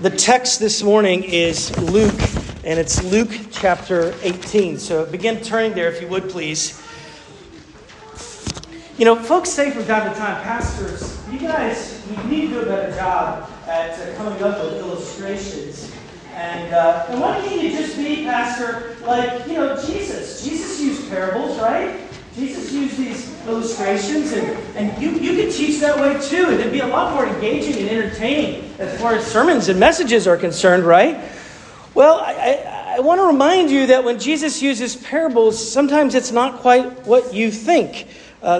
The text this morning is Luke, and it's Luke chapter 18. So begin turning there, if you would, please. You know, folks say from time to time, pastors, you guys, you need to do a better job at coming up with illustrations. And why can't you just be, pastor, like, you know, Jesus? Jesus used parables, right? Jesus used these illustrations, and you could teach that way too. It'd be a lot more engaging and entertaining as far as sermons and messages are concerned, right? Well, I want to remind you that when Jesus uses parables, sometimes it's not quite what you think.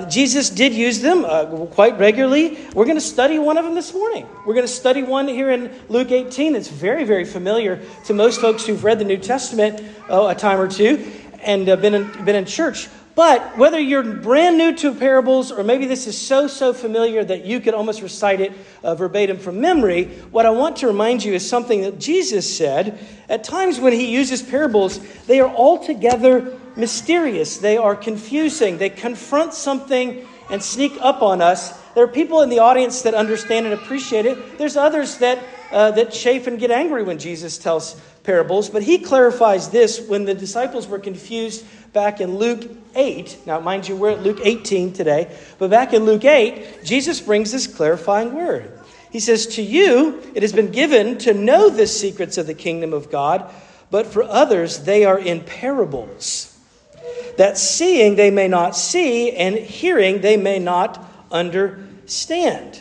Jesus did use them quite regularly. We're going to study one of them this morning. We're going to study one here in Luke 18. It's very, very familiar to most folks who've read the New Testament a time or two and been in church. But whether you're brand new to parables or maybe this is so familiar that you could almost recite it verbatim from memory, what I want to remind you is something that Jesus said. At times when he uses parables, they are altogether mysterious. They are confusing. They confront something and sneak up on us. There are people in the audience that understand and appreciate it. There's others that chafe and get angry when Jesus tells parables. But he clarifies this when the disciples were confused back in Luke 8. Now, mind you, we're at Luke 18 today. But back in Luke 8, Jesus brings this clarifying word. He says, "To you, it has been given to know the secrets of the kingdom of God, but for others, they are in parables, that seeing they may not see, and hearing they may not understand."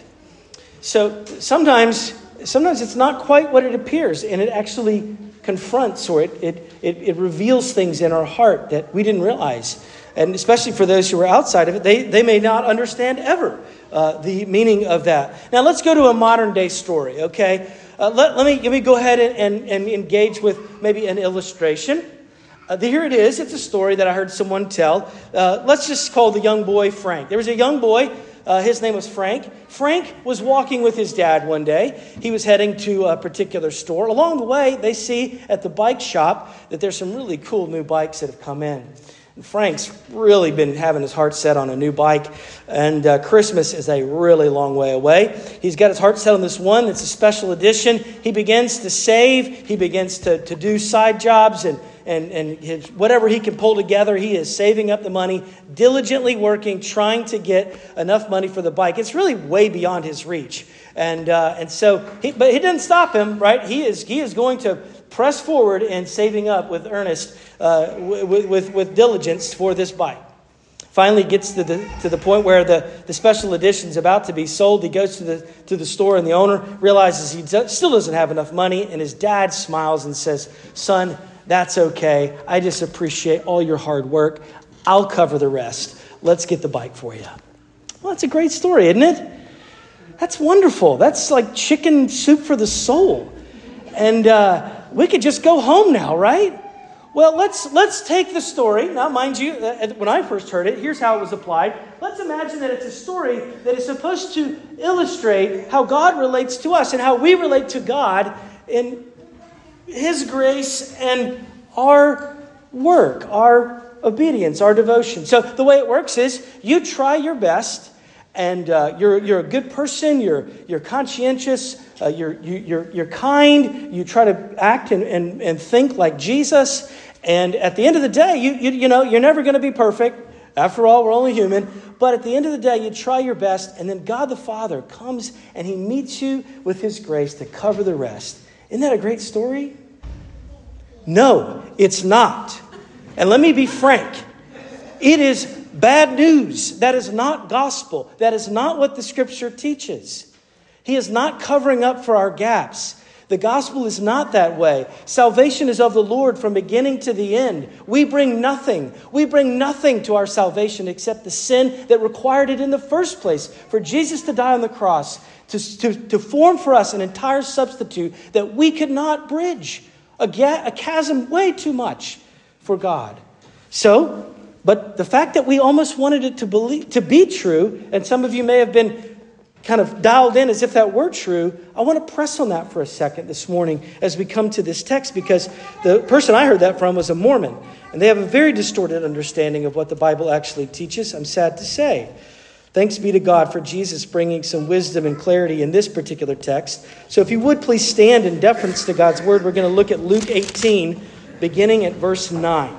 So sometimes it's not quite what it appears, and it actually confronts or it reveals things in our heart that we didn't realize. And especially for those who are outside of it, they may not understand ever the meaning of that. Now let's go to a modern day story, okay? Let me go ahead and engage with maybe an illustration. Here it is. It's a story that I heard someone tell. Let's just call the young boy Frank. There was a young boy. His name was Frank. Frank was walking with his dad one day. He was heading to a particular store. Along the way, they see at the bike shop that there's some really cool new bikes that have come in. And Frank's really been having his heart set on a new bike. And Christmas is a really long way away. He's got his heart set on this one. It's a special edition. He begins to save. He begins to do side jobs and his, whatever he can pull together, he is saving up the money, diligently working, trying to get enough money for the bike. It's really way beyond his reach, and so it didn't stop him, right? He is going to press forward and saving up with earnest, with diligence for this bike. Finally gets to the point where the special edition is about to be sold. He goes to the store, and the owner realizes he still doesn't have enough money, and his dad smiles and says, "Son, that's okay. I just appreciate all your hard work. I'll cover the rest. Let's get the bike for you." Well, that's a great story, isn't it? That's wonderful. That's like chicken soup for the soul. And we could just go home now, right? Well, let's take the story. Now, mind you, when I first heard it, here's how it was applied. Let's imagine that it's a story that is supposed to illustrate how God relates to us and how we relate to God in His grace and our work, our obedience, our devotion. So the way it works is you try your best, and you're a good person. You're conscientious. You're kind. You try to act and think like Jesus. And at the end of the day, you know you're never going to be perfect. After all, we're only human. But at the end of the day, you try your best, and then God the Father comes and He meets you with His grace to cover the rest. Isn't that a great story? No, it's not. And let me be frank. It is bad news. That is not gospel. That is not what the Scripture teaches. He is not covering up for our gaps. The gospel is not that way. Salvation is of the Lord from beginning to the end. We bring nothing. We bring nothing to our salvation except the sin that required it in the first place. For Jesus to die on the cross, to form for us an entire substitute that we could not bridge, a chasm way too much for God. So, but the fact that we almost wanted it to be true, and some of you may have been kind of dialed in as if that were true, I want to press on that for a second this morning as we come to this text, because the person I heard that from was a Mormon, and they have a very distorted understanding of what the Bible actually teaches, I'm sad to say. Thanks be to God for Jesus bringing some wisdom and clarity in this particular text. So if you would please stand in deference to God's word. We're going to look at Luke 18, beginning at verse 9.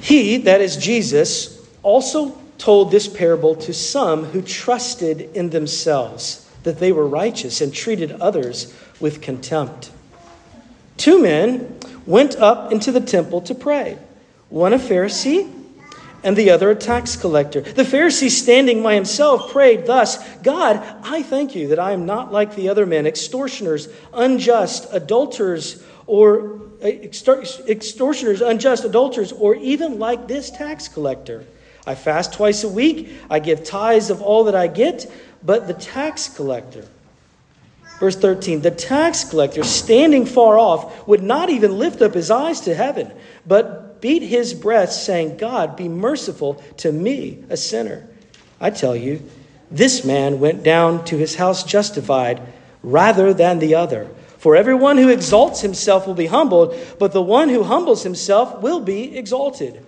He, that is Jesus, also told this parable to some who trusted in themselves that they were righteous and treated others with contempt. 2 men went up into the temple to pray, one a Pharisee and the other a tax collector. The Pharisee, standing by himself, prayed thus, God, I thank you that I am not like the other men, extortioners, unjust adulterers, or even like this tax collector. I fast twice a week. I give tithes of all that I get. But the tax collector, verse 13, the tax collector, standing far off, would not even lift up his eyes to heaven, but beat his breast, saying, God, be merciful to me, a sinner. I tell you, this man went down to his house justified rather than the other. For everyone who exalts himself will be humbled, but the one who humbles himself will be exalted.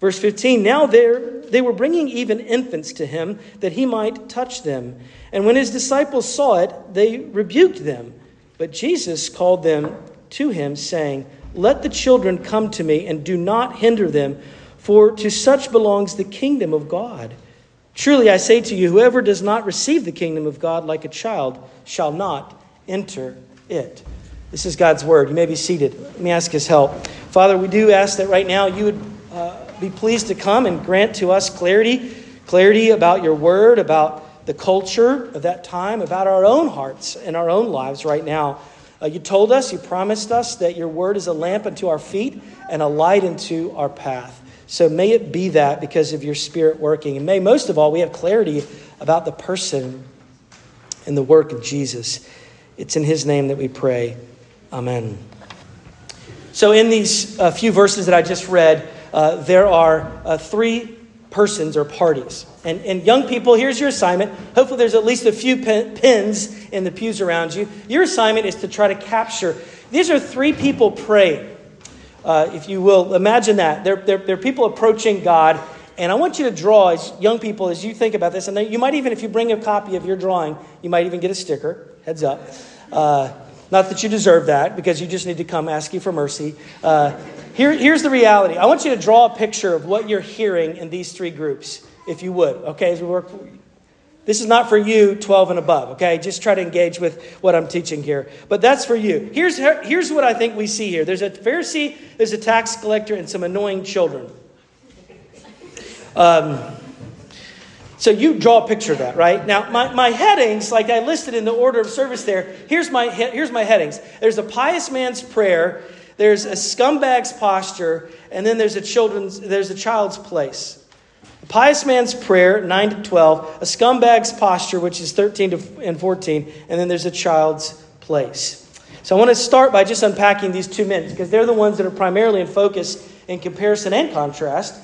Verse 15, now they were bringing even infants to him that he might touch them. And when his disciples saw it, they rebuked them. But Jesus called them to him, saying, let the children come to me and do not hinder them, for to such belongs the kingdom of God. Truly I say to you, whoever does not receive the kingdom of God like a child shall not enter it. This is God's word. You may be seated. Let me ask his help. Father, we do ask that right now you would be pleased to come and grant to us clarity about your word, about the culture of that time, about our own hearts and our own lives right now. You told us, you promised us that your word is a lamp unto our feet and a light unto our path. So may it be that because of your spirit working. And may, most of all, we have clarity about the person and the work of Jesus. It's in his name that we pray. Amen. So in these few verses that I just read, there are 3 persons or parties. And young people, here's your assignment. Hopefully there's at least a few pins in the pews around you. Your assignment is to try to capture. These are 3 people praying. If you will, imagine that. They're people approaching God. And I want you to draw, as young people, as you think about this. And you might even, if you bring a copy of your drawing, you might even get a sticker. Heads up. Not that you deserve that, because you just need to come asking for mercy. Here's the reality. I want you to draw a picture of what you're hearing in these 3 groups, if you would. Okay, as we work. This is not for you, 12 and above. Okay, just try to engage with what I'm teaching here. But that's for you. Here's what I think we see here. There's a Pharisee, there's a tax collector, and some annoying children. So you draw a picture of that, right? Now, my headings, like I listed in the order of service there, here's my headings. There's a pious man's prayer, there's a scumbag's posture, and then there's a child's place. A pious man's prayer, 9 to 12, a scumbag's posture, which is 13 and 14, and then there's a child's place. So I want to start by just unpacking these 2 men, because they're the ones that are primarily in focus in comparison and contrast.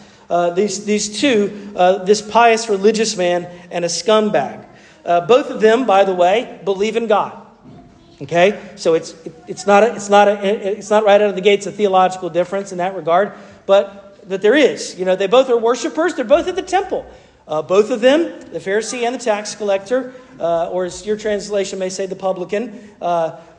These 2, this pious religious man and a scumbag. Both of them, by the way, believe in God. Okay, so it's not right out of the gates a theological difference in that regard, but there is. You know, they both are worshipers. They're both at the temple. Both of them, the Pharisee and the tax collector, or as your translation may say, the publican.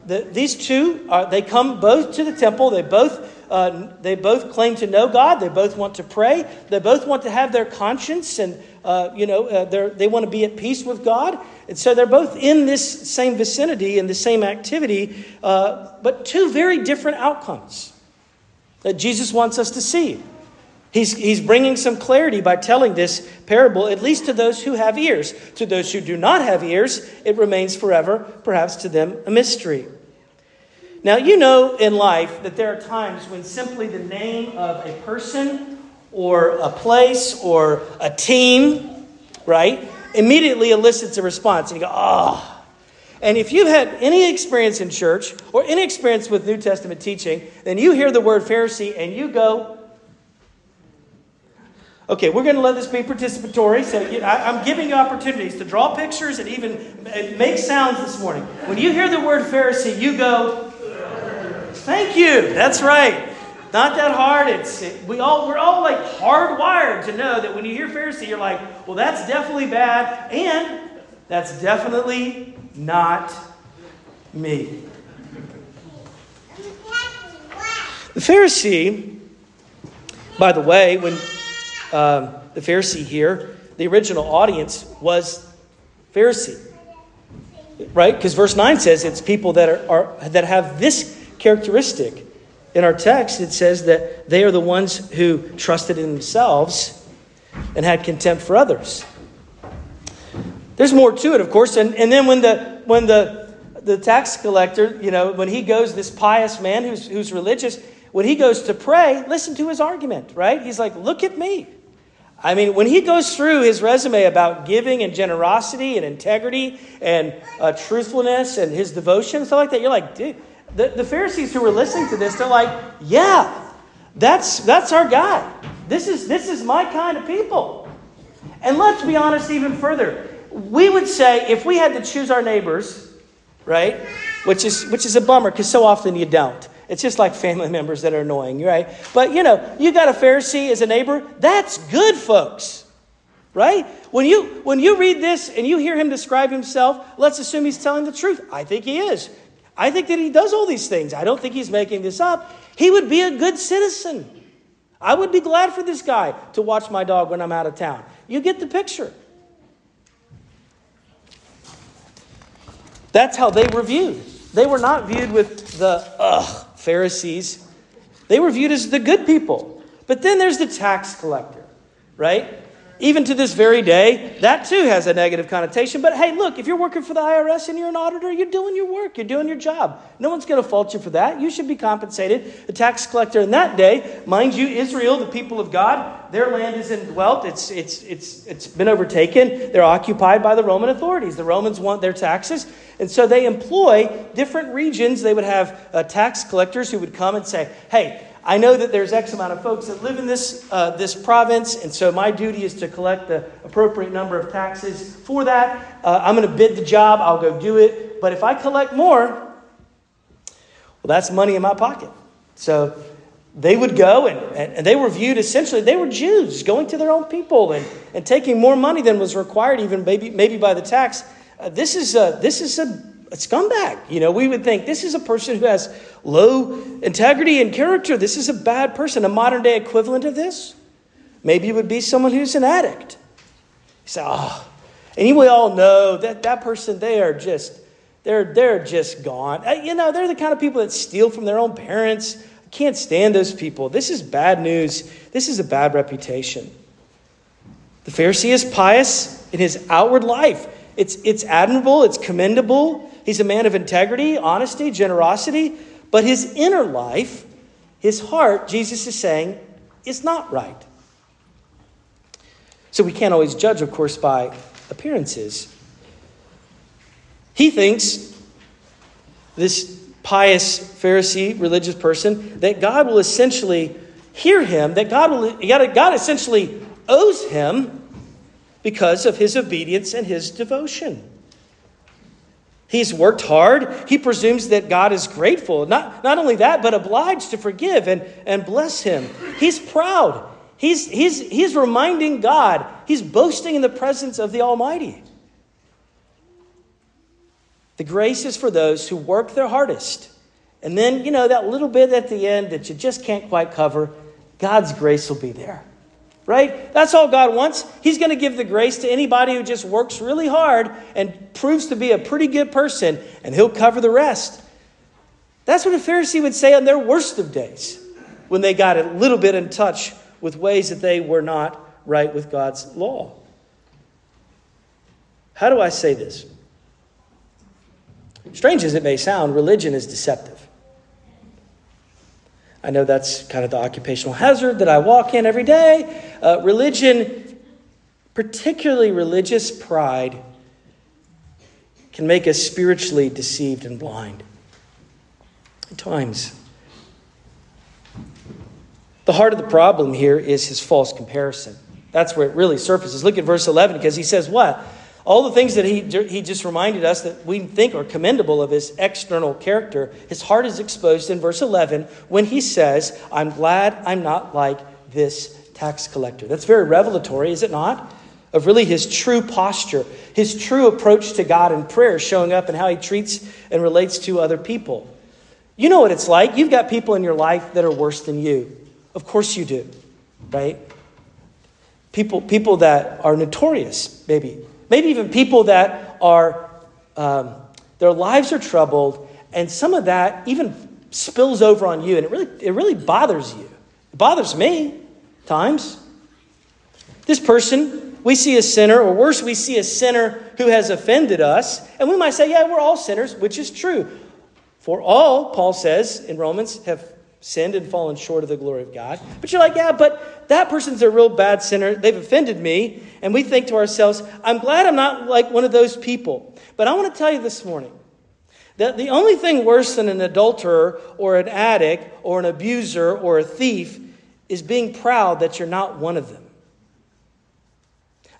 These two come both to the temple. They both claim to know God. They both want to pray. They both want to have their conscience, and they want to be at peace with God. And so they're both in this same vicinity and the same activity, but 2 very different outcomes that Jesus wants us to see. He's bringing some clarity by telling this parable, at least to those who have ears. To those who do not have ears, it remains forever, perhaps to them, a mystery. Now, you know in life that there are times when simply the name of a person or a place or a team, right, immediately elicits a response. And you go, ah. And if you've had any experience in church or any experience with New Testament teaching, then you hear the word Pharisee and you go, okay, we're going to let this be participatory. So I'm giving you opportunities to draw pictures and even make sounds this morning. When you hear the word Pharisee, you go, thank you. That's right. Not that hard. We're all like hardwired to know that when you hear Pharisee, you're like, well, that's definitely bad, and that's definitely not me. The Pharisee, by the way, when the Pharisee here, the original audience was Pharisee, right? Because verse 9 says it's people that are that have this characteristic. In our text, it says that they are the ones who trusted in themselves and had contempt for others. There's more to it, of course, and then when the tax collector, when he goes, this pious man who's religious, when he goes to pray, listen to his argument, right? He's like, look at me. I mean, when he goes through his resume about giving and generosity and integrity and truthfulness and his devotion, stuff like that, you're like, dude, the Pharisees who were listening to this, they're like, yeah, that's our guy. This is my kind of people. And let's be honest even further. We would say if we had to choose our neighbors, right? Which is a bummer because so often you don't. It's just like family members that are annoying, right? But, you got a Pharisee as a neighbor. That's good, folks, right? When you read this and you hear him describe himself, let's assume he's telling the truth. I think he is. I think that he does all these things. I don't think he's making this up. He would be a good citizen. I would be glad for this guy to watch my dog when I'm out of town. You get the picture. That's how they were viewed. They were not viewed with the Pharisees. They were viewed as the good people. But then there's the tax collector, right? Even to this very day, that too has a negative connotation. But hey, look, if you're working for the IRS and you're an auditor, you're doing your work. You're doing your job. No one's going to fault you for that. You should be compensated. The tax collector in that day, mind you, Israel, the people of God, their land is indwelt. It's been overtaken. They're occupied by the Roman authorities. The Romans want their taxes. And so they employ different regions. They would have tax collectors who would come and say, hey, I know that there's X amount of folks that live in this province, and so my duty is to collect the appropriate number of taxes for that. I'm going to bid the job. I'll go do it. But if I collect more, well, that's money in my pocket. So they would go, and they were viewed essentially, they were Jews going to their own people and taking more money than was required even maybe by the tax. This is a scumbag. We would think this is a person who has low integrity and character. This is a bad person. A modern day equivalent of this, maybe it would be someone who's an addict. You say, and we all know that person, they're just gone. They're the kind of people that steal from their own parents. I can't stand those people. This is bad news. This is a bad reputation. The Pharisee is pious in his outward life. It's admirable. It's commendable. He's a man of integrity, honesty, generosity. But his inner life, his heart, Jesus is saying, is not right. So we can't always judge, of course, by appearances. He thinks, this pious Pharisee, religious person, that God will essentially hear him, that God essentially owes him because of his obedience and his devotion. He's worked hard. He presumes that God is grateful. Not only that, but obliged to forgive and bless him. He's proud. He's reminding God. He's boasting in the presence of the Almighty. The grace is for those who work their hardest. And then, that little bit at the end that you just can't quite cover, God's grace will be there. Right? That's all God wants. He's going to give the grace to anybody who just works really hard and proves to be a pretty good person, and he'll cover the rest. That's what a Pharisee would say on their worst of days, when they got a little bit in touch with ways that they were not right with God's law. How do I say this? Strange as it may sound, religion is deceptive. I know that's kind of the occupational hazard that I walk in every day. Religion, particularly religious pride, can make us spiritually deceived and blind at times. The heart of the problem here is his false comparison. That's where it really surfaces. Look at verse 11, because he says what? All the things that he just reminded us that we think are commendable of his external character, his heart is exposed in verse 11 when he says, I'm glad I'm not like this tax collector. That's very revelatory, is it not? Of really his true posture, his true approach to God in prayer, showing up in how he treats and relates to other people. You know what it's like. You've got people in your life that are worse than you. Of course you do, right? People that are notorious, maybe even people that are, their lives are troubled, and some of that even spills over on you, and it really bothers you. It bothers me at times. This person, we see a sinner, or worse, we see a sinner who has offended us, and we might say, yeah, we're all sinners, which is true. For all, Paul says in Romans, have sinned and fallen short of the glory of God. But you're like, yeah, but that person's a real bad sinner. They've offended me. And we think to ourselves, I'm glad I'm not like one of those people. But I want to tell you this morning that the only thing worse than an adulterer or an addict or an abuser or a thief is being proud that you're not one of them.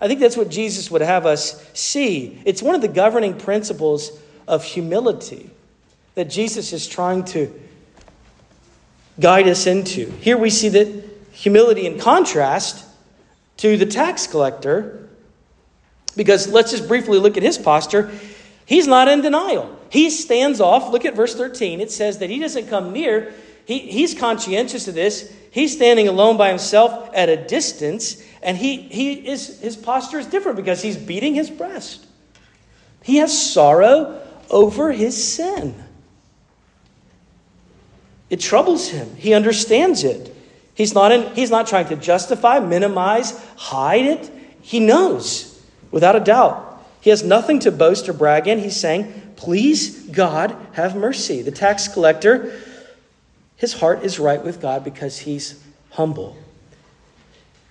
I think that's what Jesus would have us see. It's one of the governing principles of humility that Jesus is trying to guide us into. Here we see that humility in contrast to the tax collector, because let's just briefly look at his posture. He's not in denial. He stands off. Look at verse 13. It says that he doesn't come near. He's conscientious of this. He's standing alone by himself at a distance, and his posture is different because he's beating his breast. He has sorrow over his sin. It troubles him. He understands it. He's not trying to justify, minimize, hide it. He knows, without a doubt. He has nothing to boast or brag in. He's saying, please, God, have mercy. The tax collector, his heart is right with God because he's humble.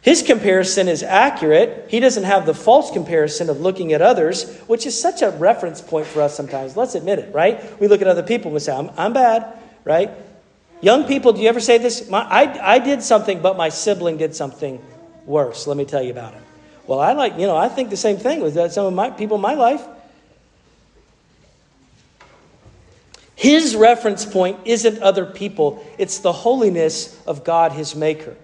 His comparison is accurate. He doesn't have the false comparison of looking at others, which is such a reference point for us sometimes. Let's admit it, right? We look at other people and we say, I'm bad, right? Young people, do you ever say this? I did something, but my sibling did something worse. Let me tell you about it. Well, I think the same thing with some of my people in my life. His reference point isn't other people. It's the holiness of God, his maker.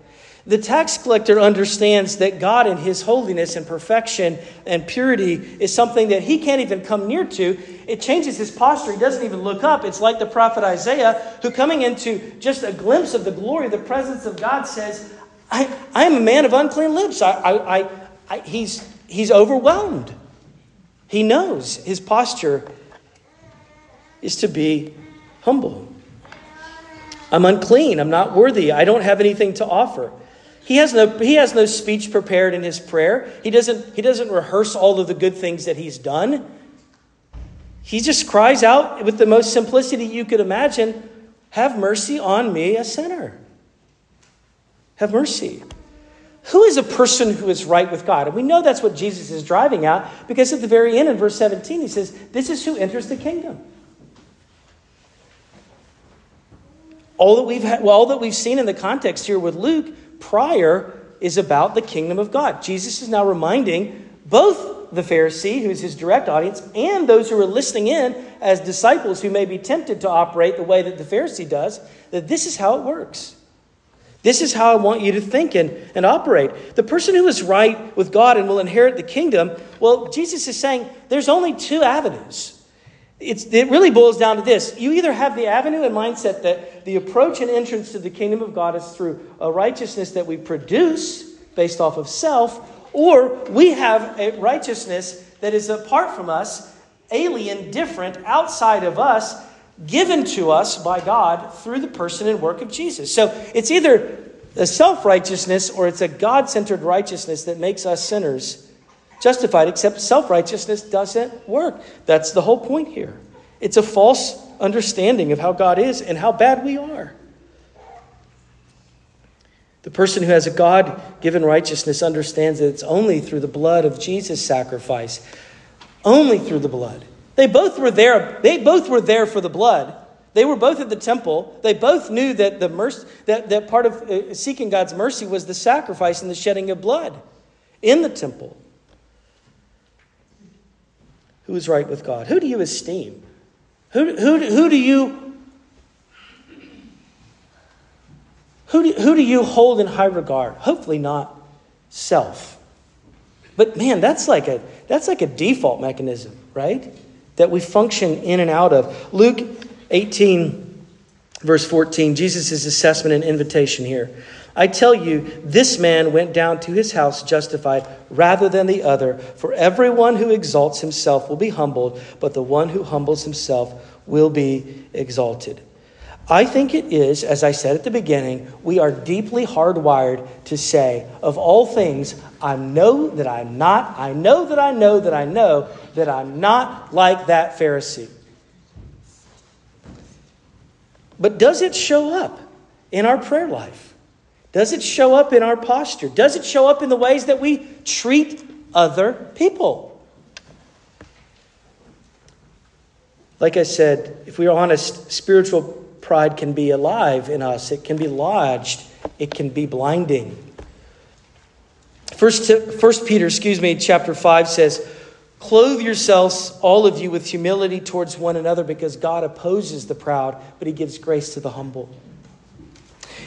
The tax collector understands that God in his holiness and perfection and purity is something that he can't even come near to. It changes his posture. He doesn't even look up. It's like the prophet Isaiah, who coming into just a glimpse of the glory, the presence of God, says, I am a man of unclean lips. He's overwhelmed. He knows his posture is to be humble. I'm unclean. I'm not worthy. I don't have anything to offer. He has no speech prepared in his prayer. He doesn't rehearse all of the good things that he's done. He just cries out with the most simplicity you could imagine, have mercy on me, a sinner. Have mercy. Who is a person who is right with God? And we know that's what Jesus is driving at, because at the very end in verse 17, he says, this is who enters the kingdom. All that we've seen in the context here with Luke prior is about the kingdom of God. Jesus is now reminding both the Pharisee, who is his direct audience, and those who are listening in as disciples who may be tempted to operate the way that the Pharisee does, that this is how it works. This is how I want you to think and operate. The person who is right with God and will inherit the kingdom, well, Jesus is saying there's only two avenues. It really boils down to this. You either have the avenue and mindset that the approach and entrance to the kingdom of God is through a righteousness that we produce based off of self, or we have a righteousness that is apart from us, alien, different, outside of us, given to us by God through the person and work of Jesus. So it's either a self-righteousness or it's a God-centered righteousness that makes us sinners justified, except self-righteousness doesn't work. That's the whole point here. It's a false understanding of how God is and how bad we are. The person who has a God-given righteousness understands that it's only through the blood of Jesus' sacrifice. Only through the blood. They both were there for the blood. They were both at the temple. They both knew that the mercy, that part of seeking God's mercy was the sacrifice and the shedding of blood in the temple. who is right with God? Who do you esteem? Who do you hold in high regard? Hopefully not self. But man, that's like a default mechanism, right? That we function in and out of. Luke 18, verse 14, Jesus' assessment and invitation here. I tell you, this man went down to his house justified rather than the other. For everyone who exalts himself will be humbled, but the one who humbles himself will be exalted. I think it is, as I said at the beginning, we are deeply hardwired to say, of all things, I know that I'm not, I know that I know that I know that I'm not like that Pharisee. But does it show up in our prayer life? Does it show up in our posture? Does it show up in the ways that we treat other people? Like I said, if we are honest, spiritual pride can be alive in us. It can be lodged. It can be blinding. First Peter, chapter 5 says, clothe yourselves, all of you, with humility towards one another, because God opposes the proud, but he gives grace to the humble.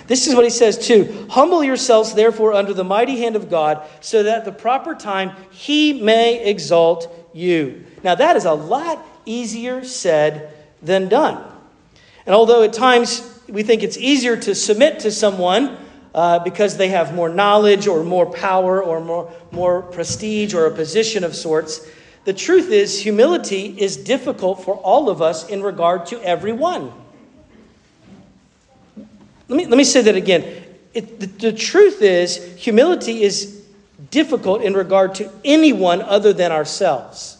This is what he says too. Humble yourselves, therefore, under the mighty hand of God, so that at the proper time he may exalt you. Now, that is a lot easier said than done. And although at times we think it's easier to submit to someone because they have more knowledge or more power or more prestige or a position of sorts, the truth is humility is difficult for all of us in regard to everyone. Let me say that again. The truth is humility is difficult in regard to anyone other than ourselves.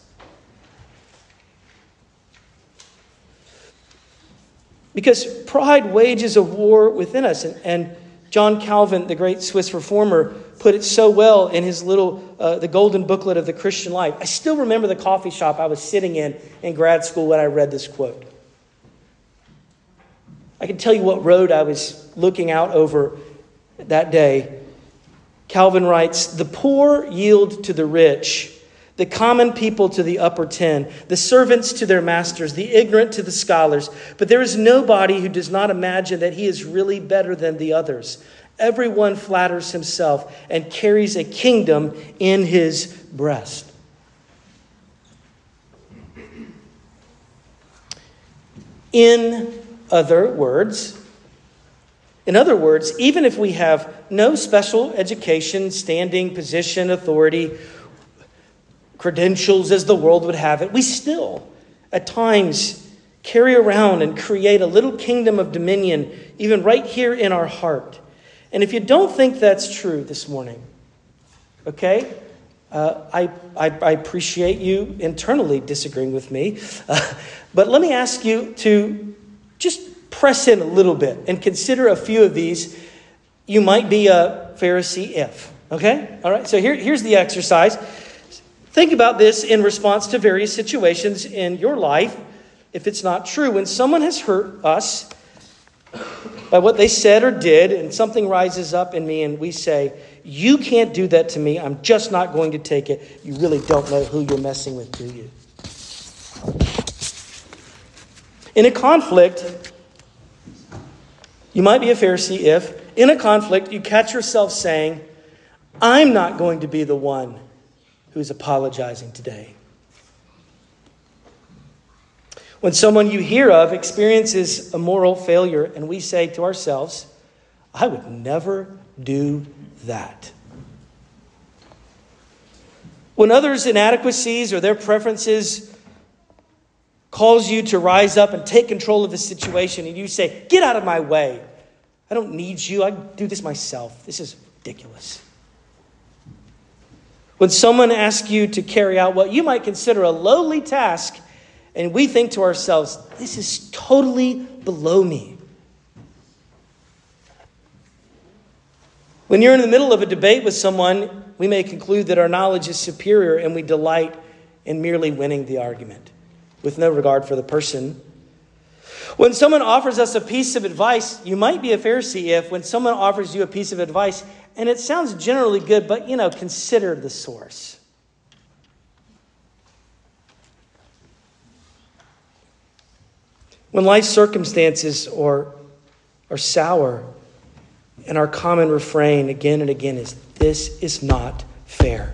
Because pride wages a war within us. And John Calvin, the great Swiss reformer, put it so well in his the golden booklet of the Christian life. I still remember the coffee shop I was sitting in grad school when I read this quote. I can tell you what road I was looking out over that day. Calvin writes, the poor yield to the rich, the common people to the upper ten, the servants to their masters, the ignorant to the scholars. But there is nobody who does not imagine that he is really better than the others. Everyone flatters himself and carries a kingdom in his breast. In other words, even if we have no special education, standing, position, authority, credentials as the world would have it, we still at times carry around and create a little kingdom of dominion, even right here in our heart. And if you don't think that's true this morning, okay, I appreciate you internally disagreeing with me, but let me ask you to just press in a little bit and consider a few of these. You might be a Pharisee if, okay? All right, so here's the exercise. Think about this in response to various situations in your life. If it's not true, when someone has hurt us by what they said or did, and something rises up in me and we say, you can't do that to me. I'm just not going to take it. You really don't know who you're messing with, do you? In a conflict, you might be a Pharisee if, in a conflict, you catch yourself saying, I'm not going to be the one who's apologizing today. When someone you hear of experiences a moral failure and we say to ourselves, I would never do that. When others' inadequacies or their preferences cause you to rise up and take control of the situation and you say, get out of my way. I don't need you. I can do this myself. This is ridiculous. When someone asks you to carry out what you might consider a lowly task, and we think to ourselves, this is totally below me. When you're in the middle of a debate with someone, we may conclude that our knowledge is superior and we delight in merely winning the argument with no regard for the person. When someone offers us a piece of advice, you might be a Pharisee if, when someone offers you a piece of advice, and it sounds generally good, but, consider the source. When life circumstances are sour, and our common refrain again and again is, "This is not fair."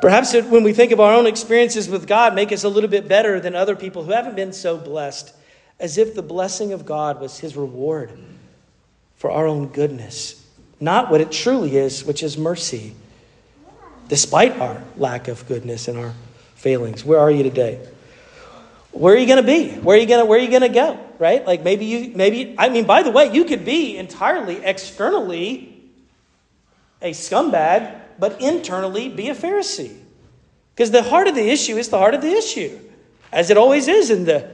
Perhaps when we think of our own experiences with God, make us a little bit better than other people who haven't been so blessed, as if the blessing of God was his reward for our own goodness, not what it truly is, which is mercy, despite our lack of goodness and our failings. Where are you today? Where are you going to be? Where are you going to go? Right? Like by the way, you could be entirely externally a scumbag, but internally be a Pharisee. Because the heart of the issue is the heart of the issue, as it always is in the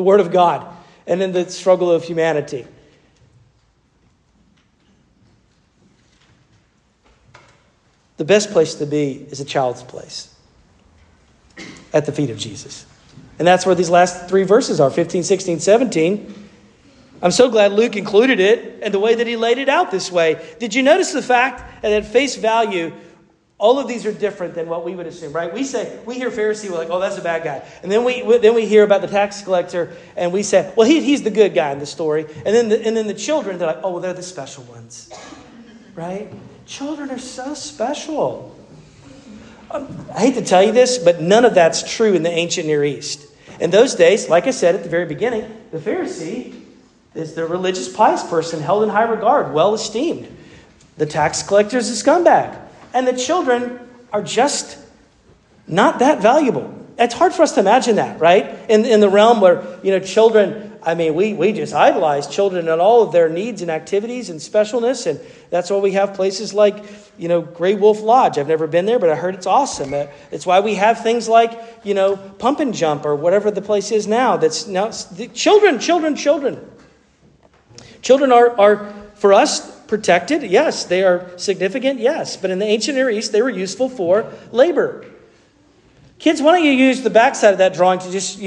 Word of God and in the struggle of humanity. The best place to be is a child's place, at the feet of Jesus. And that's where these last three verses are, 15, 16, 17. I'm so glad Luke included it and the way that he laid it out this way. Did you notice the fact that at face value, all of these are different than what we would assume, right? We hear Pharisee, we're like, oh, that's a bad guy. And then we hear about the tax collector and we say, well, he's the good guy in the story. And then the children, they're like, oh, well, they're the special ones, right? Children are so special. I hate to tell you this, but none of that's true in the ancient Near East. In those days, like I said at the very beginning, the Pharisee is the religious, pious person held in high regard, well esteemed. The tax collector is a scumbag. And the children are just not that valuable. It's hard for us to imagine that, right? In the realm where, children, we just idolize children and all of their needs and activities and specialness. And that's why we have places like, Grey Wolf Lodge. I've never been there, but I heard it's awesome. It's why we have things like, Pump and Jump or whatever the place is now. Children. Children are, for us, protected. Yes, they are significant. Yes. But in the ancient Near East, they were useful for labor. Kids, why don't you use the backside of that drawing to just,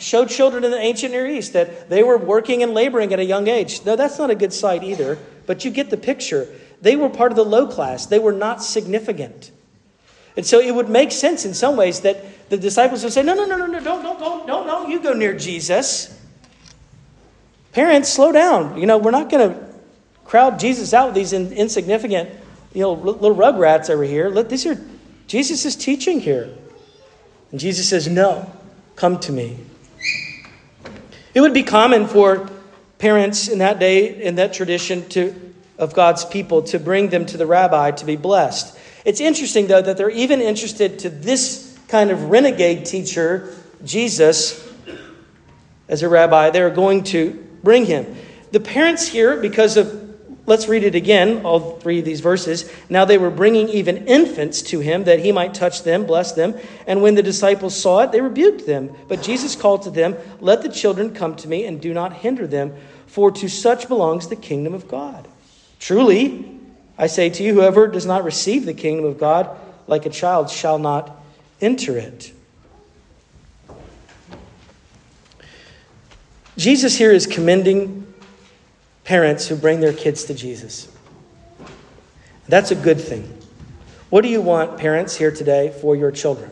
show children in the ancient Near East that they were working and laboring at a young age. No, that's not a good sight either. But you get the picture. They were part of the low class. They were not significant. And so it would make sense in some ways that the disciples would say, no, don't you go near Jesus. Parents, slow down. We're not going to crowd Jesus out with these insignificant, little rugrats over here. Jesus is teaching here. And Jesus says, no, come to me. It would be common for parents in that day, in that tradition of God's people, to bring them to the rabbi to be blessed. It's interesting, though, that they're even interested to this kind of renegade teacher, Jesus, as a rabbi. They're going to bring him. The parents here, let's read it again, all three of these verses. Now they were bringing even infants to him that he might touch them, bless them. And when the disciples saw it, they rebuked them. But Jesus called to them, let the children come to me and do not hinder them, for to such belongs the kingdom of God. Truly, I say to you, whoever does not receive the kingdom of God like a child shall not enter it. Jesus here is commending parents who bring their kids to Jesus. That's a good thing. What do you want, parents, here today for your children?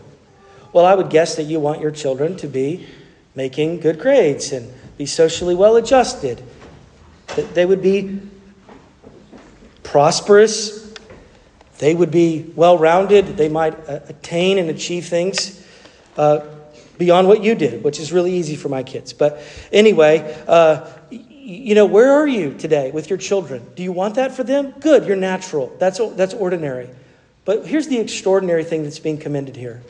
Well, I would guess that you want your children to be making good grades and be socially well-adjusted, that they would be prosperous, they would be well-rounded, they might attain and achieve things beyond what you did, which is really easy for my kids. But anyway, where are you today with your children? Do you want that for them? Good, you're natural. That's ordinary. But here's the extraordinary thing that's being commended here.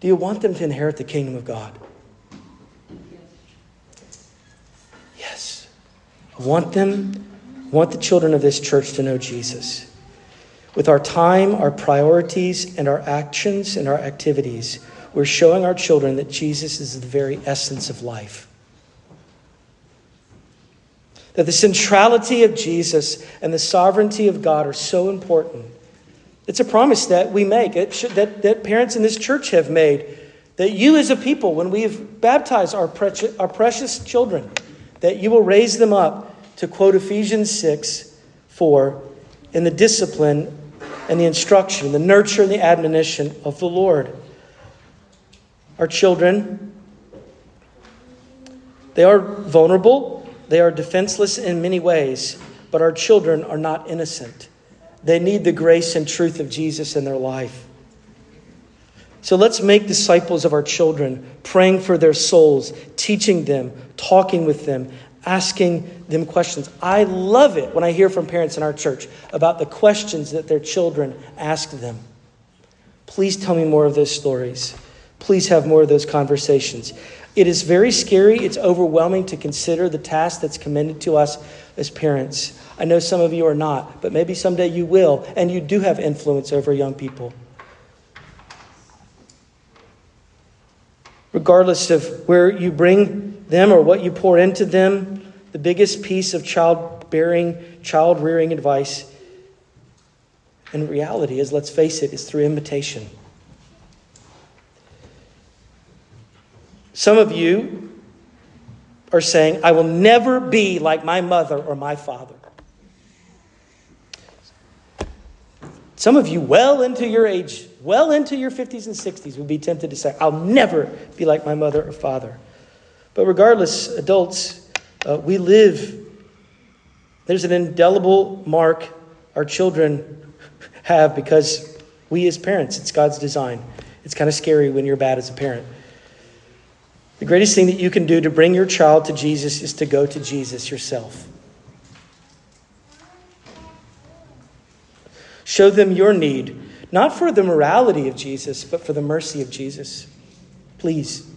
Do you want them to inherit the kingdom of God? Yes. I want the children of this church to know Jesus. With our time, our priorities, and our actions and our activities, we're showing our children that Jesus is the very essence of life. That the centrality of Jesus and the sovereignty of God are so important. It's a promise that we make, that parents in this church have made, that you as a people, when we have baptized our precious children, that you will raise them up, to quote Ephesians 6:4, in the discipline and the instruction, the nurture and the admonition of the Lord. our children. They are vulnerable. They are defenseless in many ways, but our children are not innocent. They need the grace and truth of Jesus in their life. So let's make disciples of our children, praying for their souls, teaching them, talking with them, asking them questions. I love it when I hear from parents in our church about the questions that their children ask them. Please tell me more of those stories. Please have more of those conversations. It is very scary. It's overwhelming to consider the task that's commended to us as parents. I know some of you are not, but maybe someday you will, and you do have influence over young people. Regardless of where you bring them or what you pour into them, the biggest piece of childbearing, child-rearing advice in reality is, let's face it, is through imitation. Some of you are saying, I will never be like my mother or my father. Some of you well into your age, well into your 50s and 60s would be tempted to say, I'll never be like my mother or father. But regardless, adults, we live. There's an indelible mark our children have because we as parents, it's God's design. It's kind of scary when you're bad as a parent. The greatest thing that you can do to bring your child to Jesus is to go to Jesus yourself. Show them your need, not for the morality of Jesus, but for the mercy of Jesus. Please.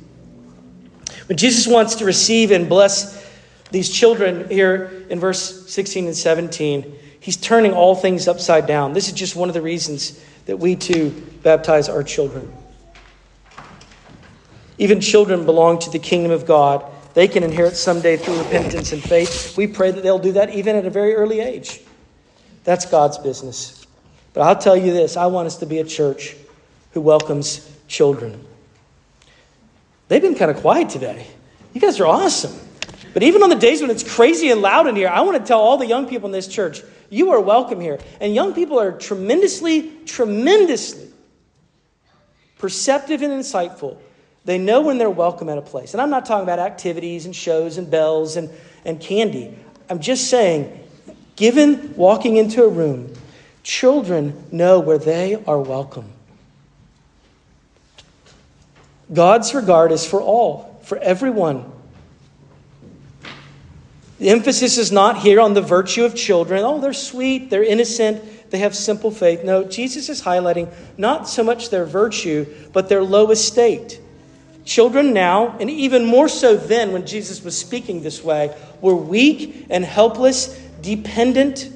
When Jesus wants to receive and bless these children here in verse 16 and 17, he's turning all things upside down. This is just one of the reasons that we too baptize our children. Even children belong to the kingdom of God. They can inherit someday through repentance and faith. We pray that they'll do that even at a very early age. That's God's business. But I'll tell you this. I want us to be a church who welcomes children. They've been kind of quiet today. You guys are awesome. But even on the days when it's crazy and loud in here, I want to tell all the young people in this church, you are welcome here. And young people are tremendously perceptive and insightful. They know when they're welcome at a place. And I'm not talking about activities and shows and bells and candy. I'm just saying, given walking into a room, children know where they are welcome. God's regard is for all, for everyone. The emphasis is not here on the virtue of children. Oh, they're sweet, they're innocent. They have simple faith. No, Jesus is highlighting not so much their virtue, but their low estate. Children now, and even more so then when Jesus was speaking this way, were weak and helpless, dependent.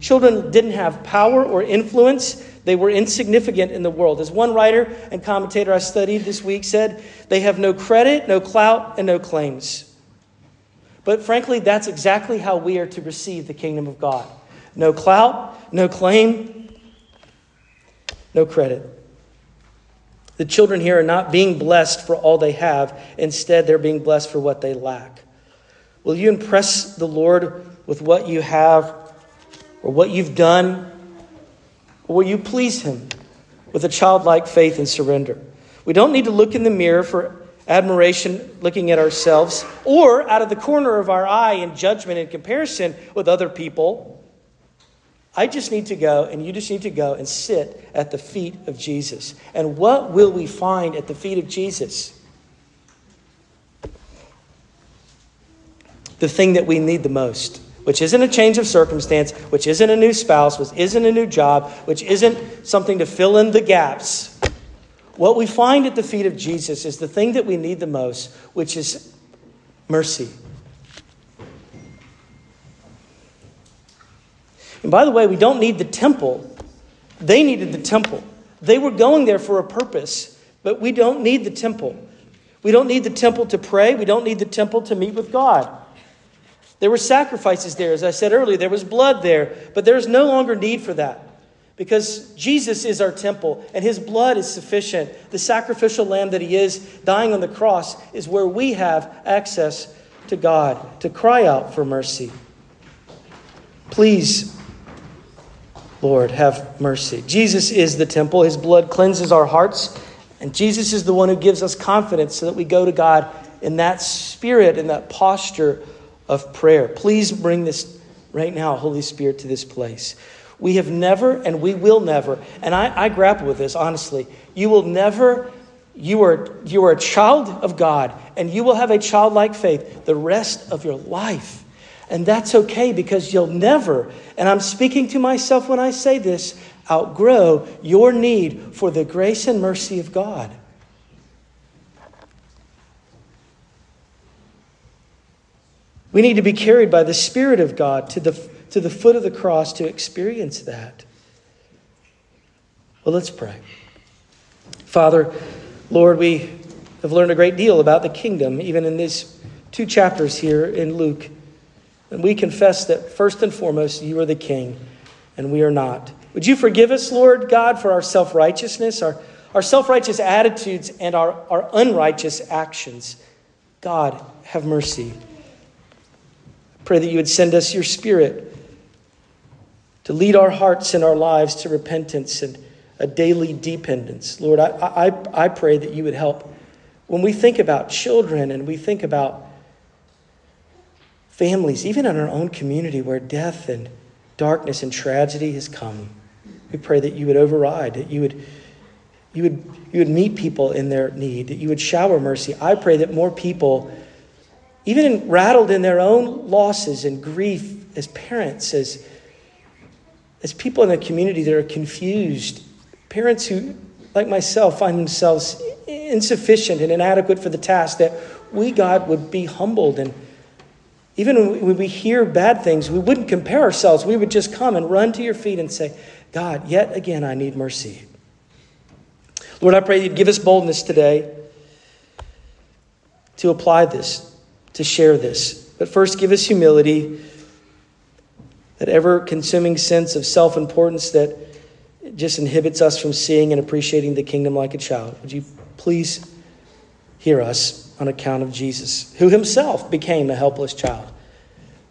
Children didn't have power or influence. They were insignificant in the world. As one writer and commentator I studied this week said, they have no credit, no clout, and no claims. But frankly, that's exactly how we are to receive the kingdom of God. No clout, no claim, no credit. The children here are not being blessed for all they have. Instead, they're being blessed for what they lack. Will you impress the Lord with what you have or what you've done? Or will you please him with a childlike faith and surrender? We don't need to look in the mirror for admiration, looking at ourselves, or out of the corner of our eye in judgment in comparison with other people. I just need to go, and you just need to go and sit at the feet of Jesus. And what will we find at the feet of Jesus? The thing that we need the most, which isn't a change of circumstance, which isn't a new spouse, which isn't a new job, which isn't something to fill in the gaps. What we find at the feet of Jesus is the thing that we need the most, which is mercy. And by the way, we don't need the temple. They needed the temple. They were going there for a purpose, but we don't need the temple. We don't need the temple to pray. We don't need the temple to meet with God. There were sacrifices there. As I said earlier, there was blood there, but there is no longer need for that because Jesus is our temple and his blood is sufficient. The sacrificial lamb that he is, dying on the cross, is where we have access to God to cry out for mercy. Please, Lord, have mercy. Jesus is the temple. His blood cleanses our hearts And Jesus is the one who gives us confidence so that we go to God in that spirit, in that posture of prayer. Please bring this right now, Holy Spirit, to this place. We have never, and we will never, and I grapple with this, honestly. You will never, you are a child of God, and you will have a childlike faith the rest of your life. And that's okay, because you'll never, and I'm speaking to myself when I say this, outgrow your need for the grace and mercy of God. We need to be carried by the Spirit of God to the foot of the cross to experience that. Well, let's pray. Father, Lord, we have learned a great deal about the kingdom, even in these two chapters here in Luke. And we confess that first and foremost, you are the King and we are not. Would you forgive us, Lord God, for our self-righteousness, our self-righteous attitudes, and our unrighteous actions? God, have mercy. I pray that you would send us your Spirit to lead our hearts and our lives to repentance and a daily dependence. Lord, I pray that you would help. When we think about children and we think about families, even in our own community where death and darkness and tragedy has come, we pray that you would override, that you would meet people in their need, that you would shower mercy. I pray that more people, even rattled in their own losses and grief as parents, as people in the community that are confused, parents who, like myself, find themselves insufficient and inadequate for the task, that we, God, would be humbled. And even when we hear bad things, we wouldn't compare ourselves. We would just come and run to your feet and say, God, yet again, I need mercy. Lord, I pray you'd give us boldness today to apply this, to share this. But first, give us humility, that ever-consuming sense of self-importance that just inhibits us from seeing and appreciating the kingdom like a child. Would you please hear us? On account of Jesus, who himself became a helpless child.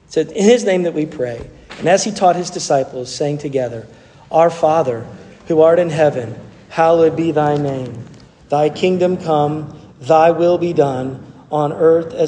So in his name that we pray. And as he taught his disciples, saying together, Our Father, who art in heaven, hallowed be thy name. Thy kingdom come, thy will be done on earth as